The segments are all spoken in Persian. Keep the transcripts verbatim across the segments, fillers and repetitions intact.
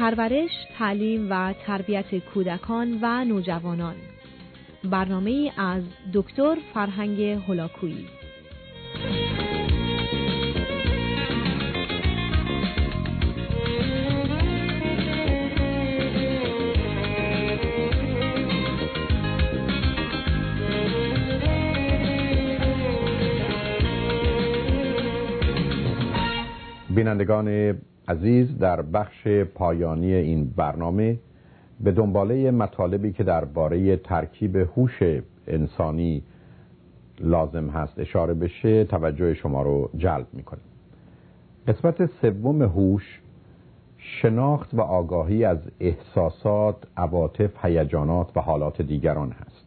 پرورش، تعلیم و تربیت کودکان و نوجوانان. برنامه‌ای از دکتر فرهنگ هلاکویی. بینندگان عزیز، در بخش پایانی این برنامه به دنباله مطالبی که درباره ترکیب هوش انسانی لازم هست اشاره بشه توجه شما رو جلب میکنه. قسمت سوم هوش، شناخت و آگاهی از احساسات، عواطف، هیجانات و حالات دیگران هست.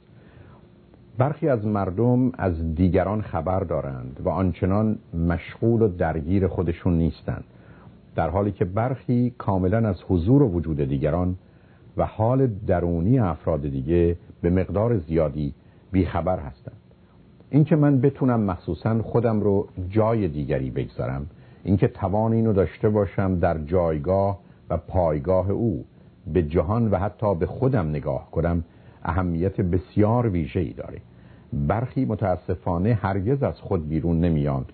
برخی از مردم از دیگران خبر دارند و آنچنان مشغول و درگیر خودشون نیستند، در حالی که برخی کاملا از حضور و وجود دیگران و حال درونی افراد دیگه به مقدار زیادی بیخبر هستند. اینکه من بتونم مخصوصا خودم رو جای دیگری بگذارم، اینکه توان اینو داشته باشم در جایگاه و پایگاه او به جهان و حتی به خودم نگاه کنم، اهمیت بسیار ویژه‌ای داره. برخی متاسفانه هرگز از خود بیرون نمیان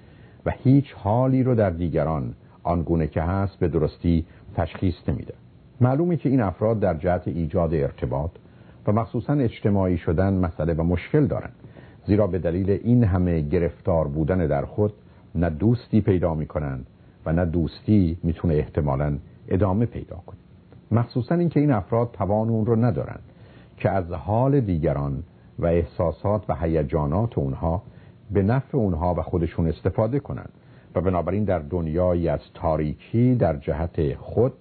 و هیچ حالی رو در دیگران آنگونه که هست به درستی تشخیص نمیده. معلومه که این افراد در جهت ایجاد ارتباط و مخصوصا اجتماعی شدن مسئله و مشکل دارن، زیرا به دلیل این همه گرفتار بودن در خود نه دوستی پیدا میکنن و نه دوستی میتونه احتمالاً ادامه پیدا کنه. مخصوصا اینکه این افراد توان اون رو ندارن که از حال دیگران و احساسات و هیجانات اونها به نفع اونها و خودشون استفاده کنند و بنابراین در دنیایی از تاریکی در جهت خود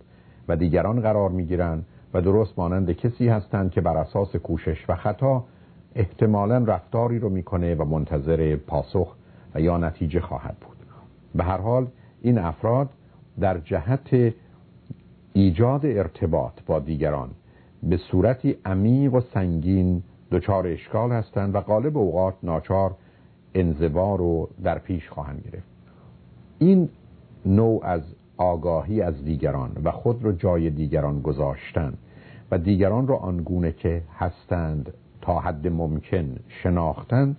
و دیگران قرار میگیرند و درست مانند کسی هستند که بر اساس کوشش و خطا احتمالاً رفتاری رو میکنه و منتظر پاسخ و یا نتیجه خواهد بود. به هر حال این افراد در جهت ایجاد ارتباط با دیگران به صورتی عمیق و سنگین دچار اشکال هستند و غالب اوقات ناچار انزوا رو در پیش خواهند گرفت. این نوع از آگاهی از دیگران و خود رو جای دیگران گذاشتن و دیگران رو آنگونه که هستند تا حد ممکن شناختن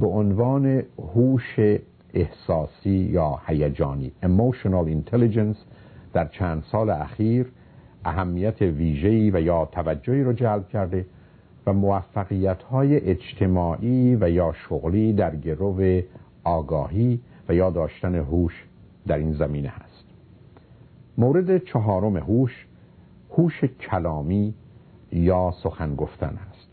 به عنوان هوش احساسی یا هیجانی emotional intelligence در چند سال اخیر اهمیت ویژه‌ای و یا توجهی رو جلب کرده و موفقیت‌های اجتماعی و یا شغلی در گرو آگاهی و یا داشتن هوش در این زمینه هست. مورد چهارم هوش، هوش کلامی یا سخن گفتن هست.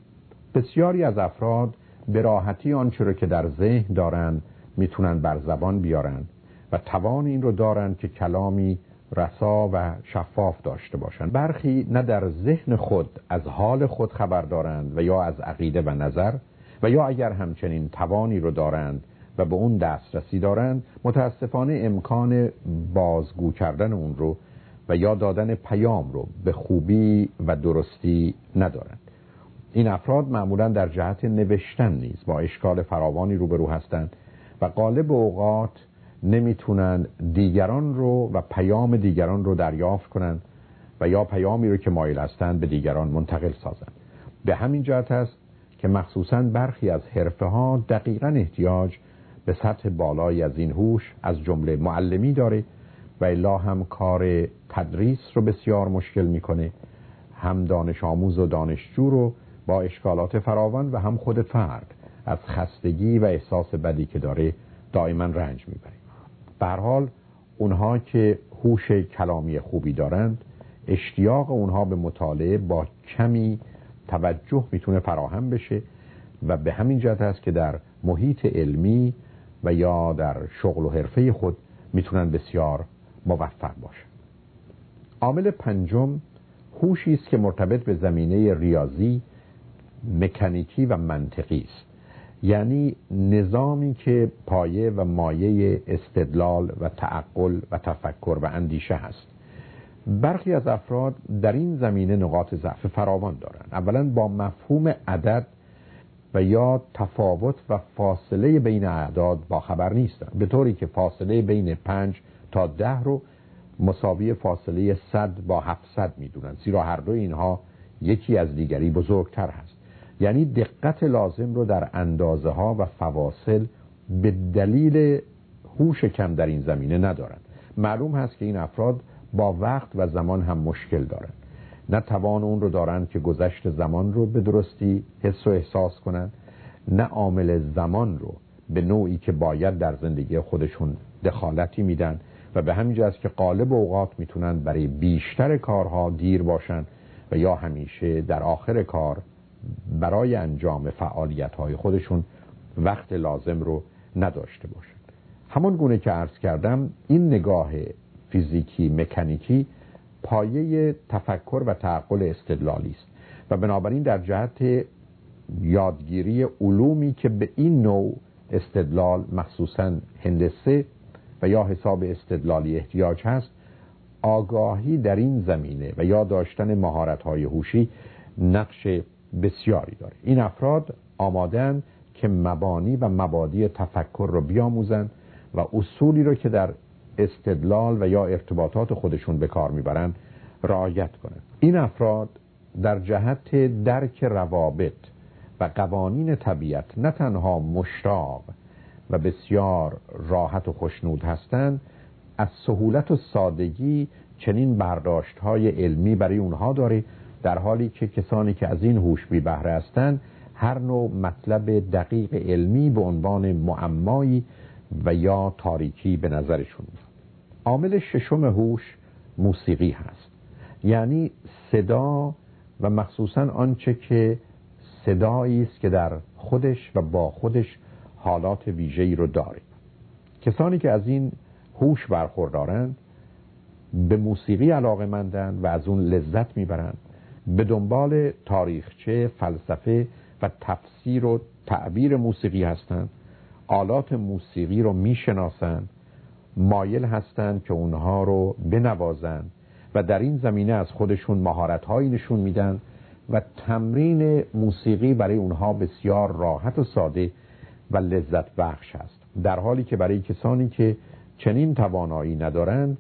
بسیاری از افراد به راحتی آنچه رو که در ذهن دارن میتونن بر زبان بیارن و توان این رو دارن که کلامی رسا و شفاف داشته باشند. برخی نه در ذهن خود از حال خود خبر دارند و یا از عقیده و نظر، و یا اگر همچنین توانی رو دارند و به اون دسترسی دارند، متاسفانه امکان بازگو کردن اون رو و یا دادن پیام رو به خوبی و درستی ندارند. این افراد معمولا در جهت نوشتن نیز با اشکال فراوانی روبرو هستند و غالب اوقات نمیتونن دیگران رو و پیام دیگران رو دریافت کنن و یا پیامی رو که مایل هستن به دیگران منتقل سازن. به همین جهت است که مخصوصاً برخی از حرفه ها دقیقاً احتیاج به سطح بالایی از این هوش، از جمله معلمی، داره و الا هم کار تدریس رو بسیار مشکل میکنه، هم دانش آموز و دانشجو رو با اشکالات فراوان و هم خود فرد از خستگی و احساس بدی که داره دائما رنج میبره. به هر حال اونها که هوش کلامی خوبی دارند، اشتیاق اونها به مطالعه با کمی توجه میتونه فراهم بشه و به همین جهت است که در محیط علمی و یا در شغل و حرفه خود میتونن بسیار موفق باشن. عامل پنجم، هوشی است که مرتبط به زمینه ریاضی، مکانیکی و منطقی است، یعنی نظامی که پایه و مایه استدلال و تعقل و تفکر و اندیشه هست. برخی از افراد در این زمینه نقاط ضعف فراوان دارند. اولا با مفهوم عدد و یا تفاوت و فاصله بین اعداد باخبر نیستند، به طوری که فاصله بین پنج تا ده رو مساوی فاصله صد با هفتصد میدونن، زیرا هر دو اینها یکی از دیگری بزرگتر هست. یعنی دقت لازم رو در اندازه ها و فواصل به دلیل هوش کم در این زمینه ندارند. معلوم هست که این افراد با وقت و زمان هم مشکل دارند، نه توان اون رو دارند که گذشت زمان رو به درستی حس و احساس کنند، نه عامل زمان رو به نوعی که باید در زندگی خودشون دخالتی میدن و به همین جاست که غالب اوقات میتونن برای بیشتر کارها دیر باشن و یا همیشه در آخر کار برای انجام فعالیت‌های خودشون وقت لازم رو نداشته باشن. همان گونه که عرض کردم، این نگاه فیزیکی مکانیکی پایه تفکر و تعقل استدلالی است و بنابراین در جهت یادگیری علومی که به این نوع استدلال مخصوصاً هندسه و یا حساب استدلالی احتیاج هست، آگاهی در این زمینه و یا داشتن مهارت‌های هوشی نقش بسیاری داره. این افراد آمادن که مبانی و مبادی تفکر رو بیاموزن و اصولی رو که در استدلال و یا ارتباطات خودشون به کار میبرن رعایت کنن. این افراد در جهت درک روابط و قوانین طبیعت نه تنها مشتاق و بسیار راحت و خوشنود هستند، از سهولت و سادگی چنین برداشت‌های علمی برای اونها داره، در حالی که کسانی که از این هوش بی بهره هستند هر نوع مطلب دقیق علمی به عنوان معمایی و یا تاریکی به نظرشون میاد. عامل ششم هوش موسیقی هست، یعنی صدا و مخصوصاً آنچه که صدایی است که در خودش و با خودش حالات ویژه‌ای رو داره. کسانی که از این هوش برخوردارند به موسیقی علاقه‌مندند و از اون لذت میبرند، به دنبال تاریخچه، فلسفه و تفسیر و تعبیر موسیقی هستند، آلات موسیقی رو میشناسند، مایل هستند که اونها رو بنوازند و در این زمینه از خودشون مهارت‌هایی نشون میدن و تمرین موسیقی برای اونها بسیار راحت و ساده و لذت بخش است، در حالی که برای کسانی که چنین توانایی ندارند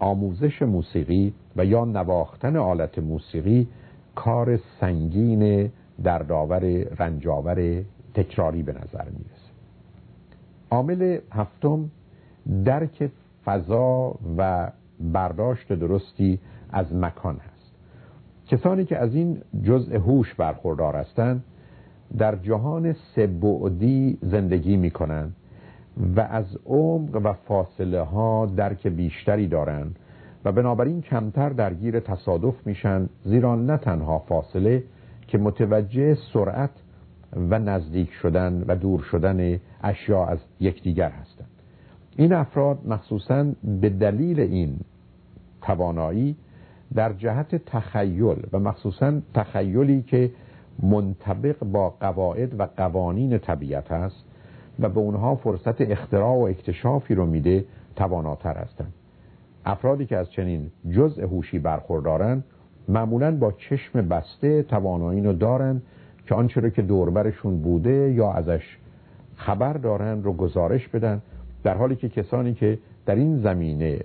آموزش موسیقی و یا نواختن آلت موسیقی کار سنگین، دردآور، رنجآور، تکراری به نظر میرسه. عامل هفتم درک فضا و برداشت درستی از مکان هست. کسانی که از این جزء هوش برخوردار هستند در جهان سه بعدی زندگی میکنند و از عمق و فاصله ها درک بیشتری دارند و بنابراین کمتر درگیر تصادف میشن، زیرا نه تنها فاصله که متوجه سرعت و نزدیک شدن و دور شدن اشیا از یکدیگر هستند. این افراد مخصوصاً به دلیل این توانایی در جهت تخیل و مخصوصاً تخیلی که منطبق با قواعد و قوانین طبیعت است و به اونها فرصت اختراع و اکتشافی رو میده تواناتر هستند. افرادی که از چنین جزء هوشی برخوردارن معمولاً با چشم بسته توانایی رو دارن که آنچه رو که دوربرشون بوده یا ازش خبر دارن رو گزارش بدن، در حالی که کسانی که در این زمینه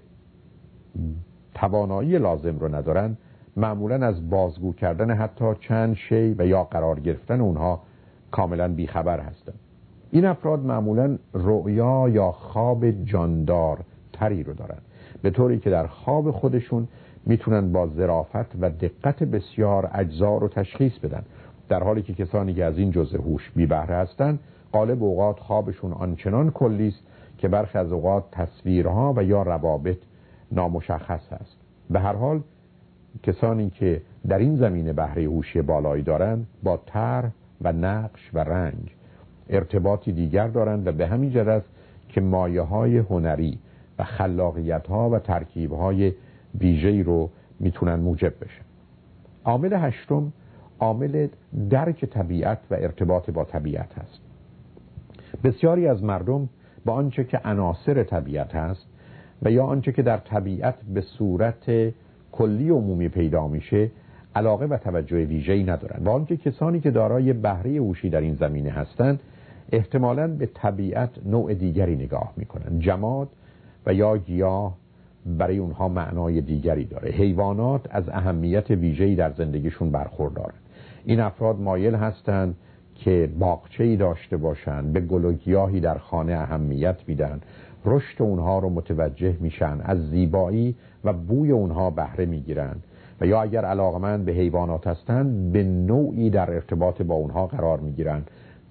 توانایی لازم رو ندارن معمولاً از بازگو کردن حتی چند شی و یا قرار گرفتن اونها کاملاً بیخبر هستن. این افراد معمولاً رؤیا یا خواب جاندار تری رو دارن، به طوری که در خواب خودشون میتونن با ظرافت و دقت بسیار اجزا رو تشخیص بدن، در حالی که کسانی که از این جزء هوش بی بهره هستند غالب اوقات خوابشون آنچنان کلی است که برخی از اوقات تصویرها و یا روابط نامشخص است. به هر حال کسانی که در این زمینه بهره هوشی بالایی دارند با طرح و نقش و رنگ ارتباطی دیگر دارند و به همین جهت است که مایه‌های هنری و خلاقیت‌ها و ترکیب‌های ویژه‌ای رو میتونن موجب بشن. عامل هشتم عامل درک طبیعت و ارتباط با طبیعت هست. بسیاری از مردم با آنچه که عناصر طبیعت هست و یا آنچه که در طبیعت به صورت کلی عمومی پیدا میشه علاقه و توجه ویژه‌ای ندارند، با آنکه کسانی که دارای بهره هوشی در این زمینه هستند احتمالاً به طبیعت نوع دیگری نگاه میکنند. جماد و یا گیاه برای اونها معنای دیگری داره. حیوانات از اهمیت ویژه‌ای در زندگیشون برخوردارند. این افراد مایل هستند که باغچه‌ای داشته باشند، به گل و گیاهی در خانه اهمیت میدن، رشد اونها رو متوجه میشن، از زیبایی و بوی اونها بهره میگیرن و یا اگر علاقمند به حیوانات هستند به نوعی در ارتباط با اونها قرار میگیرن،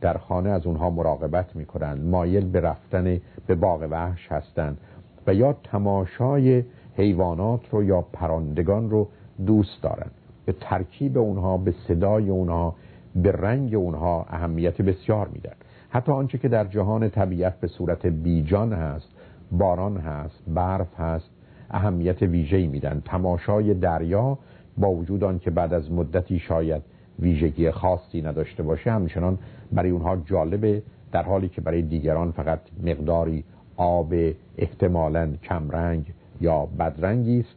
در خانه از اونها مراقبت میکنن، مایل به رفتن به باغ وحش هستند و یا تماشای حیوانات رو یا پرندگان رو دوست دارن. به ترکیب اونها، به صدای اونها، به رنگ اونها اهمیت بسیار میدن. حتی آنچه که در جهان طبیعت به صورت بیجان هست، باران هست، برف هست، اهمیت ویژه‌ای میدن. تماشای دریا با وجود آن که بعد از مدتی شاید ویژگی خاصی نداشته باشه، همچنان برای اونها جالبه، در حالی که برای دیگران فقط مقداری آب احتمالاً کمرنگ یا بدرنگی است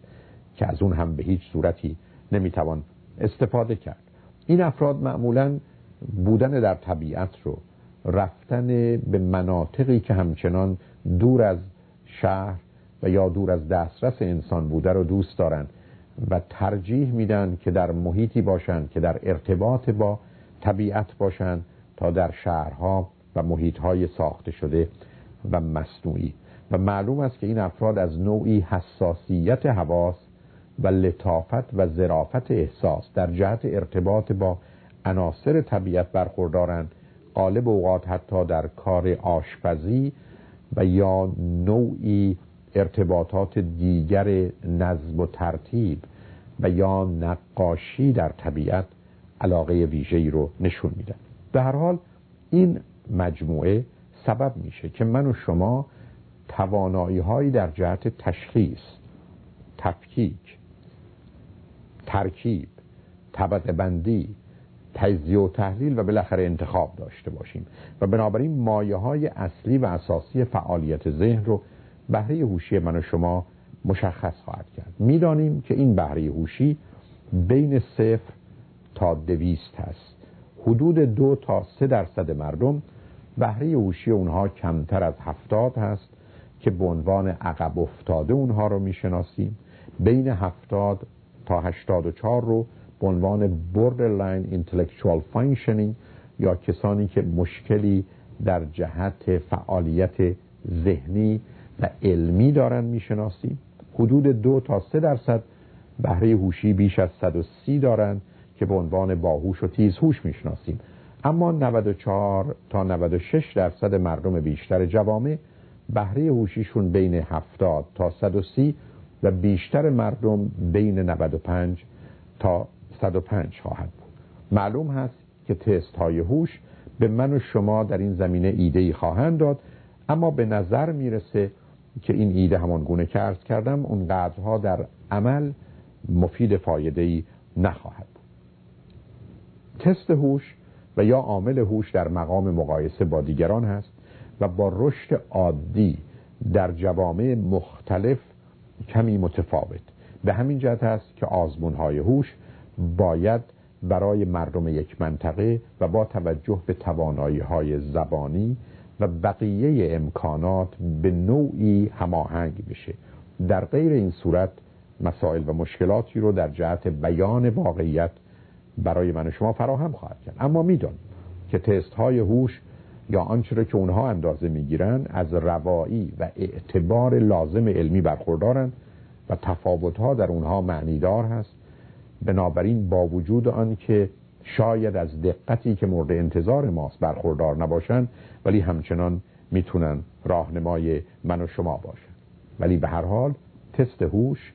که از اون هم به هیچ صورتی نمیتوان استفاده کرد. این افراد معمولاً بودن در طبیعت رو، رفتن به مناطقی که همچنان دور از شهر و یا دور از دسترس انسان بوده رو دوست دارن و ترجیح میدن که در محیطی باشن که در ارتباط با طبیعت باشن تا در شهرها و محیطهای ساخته شده و مصنوعی. و معلوم است که این افراد از نوعی حساسیت حواس و لطافت و ظرافت احساس در جهت ارتباط با عناصر طبیعت برخوردارند. غالب اوقات حتی در کار آشپزی و یا نوعی ارتباطات دیگر نظم و ترتیب و یا نقاشی در طبیعت علاقه ویژه‌ای رو نشون میدن. به هر حال این مجموعه سبب میشه که من و شما توانایی‌هایی در جهت تشخیص، تفکیک، ترکیب، طبقه بندی، تجزیه و تحلیل و بالاخره انتخاب داشته باشیم و بنابراین مایه‌های اصلی و اساسی فعالیت ذهن رو بهره هوشی من و شما مشخص خواهد کرد. می‌دانیم که این بهره هوشی بین صفر تا دویست هست. حدود دو تا سه درصد مردم بهره هوشی اونها کمتر از هفتاد هست که به عنوان عقب افتاده اونها رو میشناسیم. بین هفتاد تا هشتاد و چهار رو به عنوان borderline intellectual functioning یا کسانی که مشکلی در جهت فعالیت ذهنی و علمی دارن میشناسیم. حدود دو تا سه درصد بهره هوشی بیش از صد و سی دارن که به عنوان باهوش و تیزهوش میشناسیم. اما نود و چهار تا نود و شش درصد مردم بیشتر جوامع بهره هوشیشون بین هفتاد تا صد و سی و بیشتر مردم بین نود و پنج تا صد و پنج خواهد بود. معلوم هست که تست های هوش به من و شما در این زمینه ایده‌ای خواهند داد، اما به نظر میرسه که این ایده همان گونه که عرض کردم اونقدرها در عمل مفید فایده‌ای نخواهد بود. تست هوش و یا عامل هوش در مقام مقایسه با دیگران هست و با رشد عادی در جوامع مختلف کمی متفاوت. به همین جهت است که آزمون‌های هوش باید برای مردم یک منطقه و با توجه به توانایی‌های زبانی و بقیه امکانات به نوعی هماهنگ بشه. در غیر این صورت مسائل و مشکلاتی رو در جهت بیان واقعیت برای من و شما فراهم خواهد کرد. اما میدونیم که تست‌های هوش یا آنچه را که اونها اندازه میگیرن از روایی و اعتبار لازم علمی برخوردارن و تفاوت‌ها در اونها معنیدار هست. بنابراین با وجود آن که شاید از دقتی که مورد انتظار ماست برخوردار نباشن، ولی همچنان میتونن راهنمای من و شما باشن. ولی به هر حال تست هوش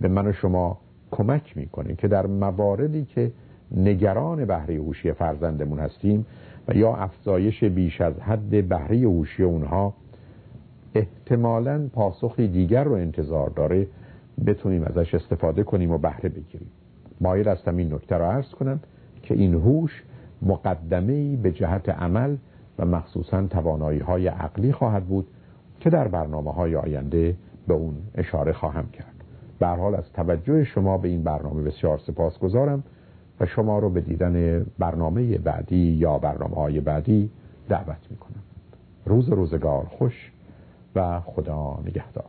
به من و شما کمک میکنه که در مواردی که نگران بهره هوشی فرزندمون هستیم و یا افزایش بیش از حد بهره هوشی اونها احتمالاً پاسخی دیگر رو انتظار داره، بتونیم ازش استفاده کنیم و بهره بگیریم. مایل هستم این نکته رو عرض کنم که این هوش مقدمه‌ای به جهت عمل و مخصوصاً توانایی‌های عقلی خواهد بود که در برنامه‌های آینده به اون اشاره خواهم کرد. به هر حال از توجه شما به این برنامه بسیار سپاسگزارم و شما رو به دیدن برنامه بعدی یا برنامه‌های بعدی دعوت می‌کنم. روز روزگار خوش و خدا نگهدار.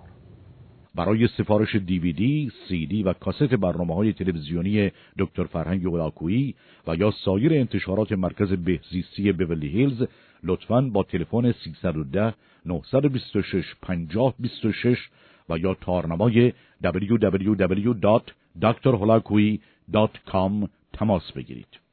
برای سفارش دیویدی، سیدی و کاست برنامه‌های تلویزیونی دکتر فرهنگ هلاکویی و یا سایر انتشارات مرکز بهزیستی بورلی هیلز لطفاً با تلفن سیصد و ده، نهصد و بیست و شش، پنجاه بیست و شش و یا تارنمای دبلیو دبلیو دبلیو دات دکتر هلاکویی دات کام تماس بگیرید.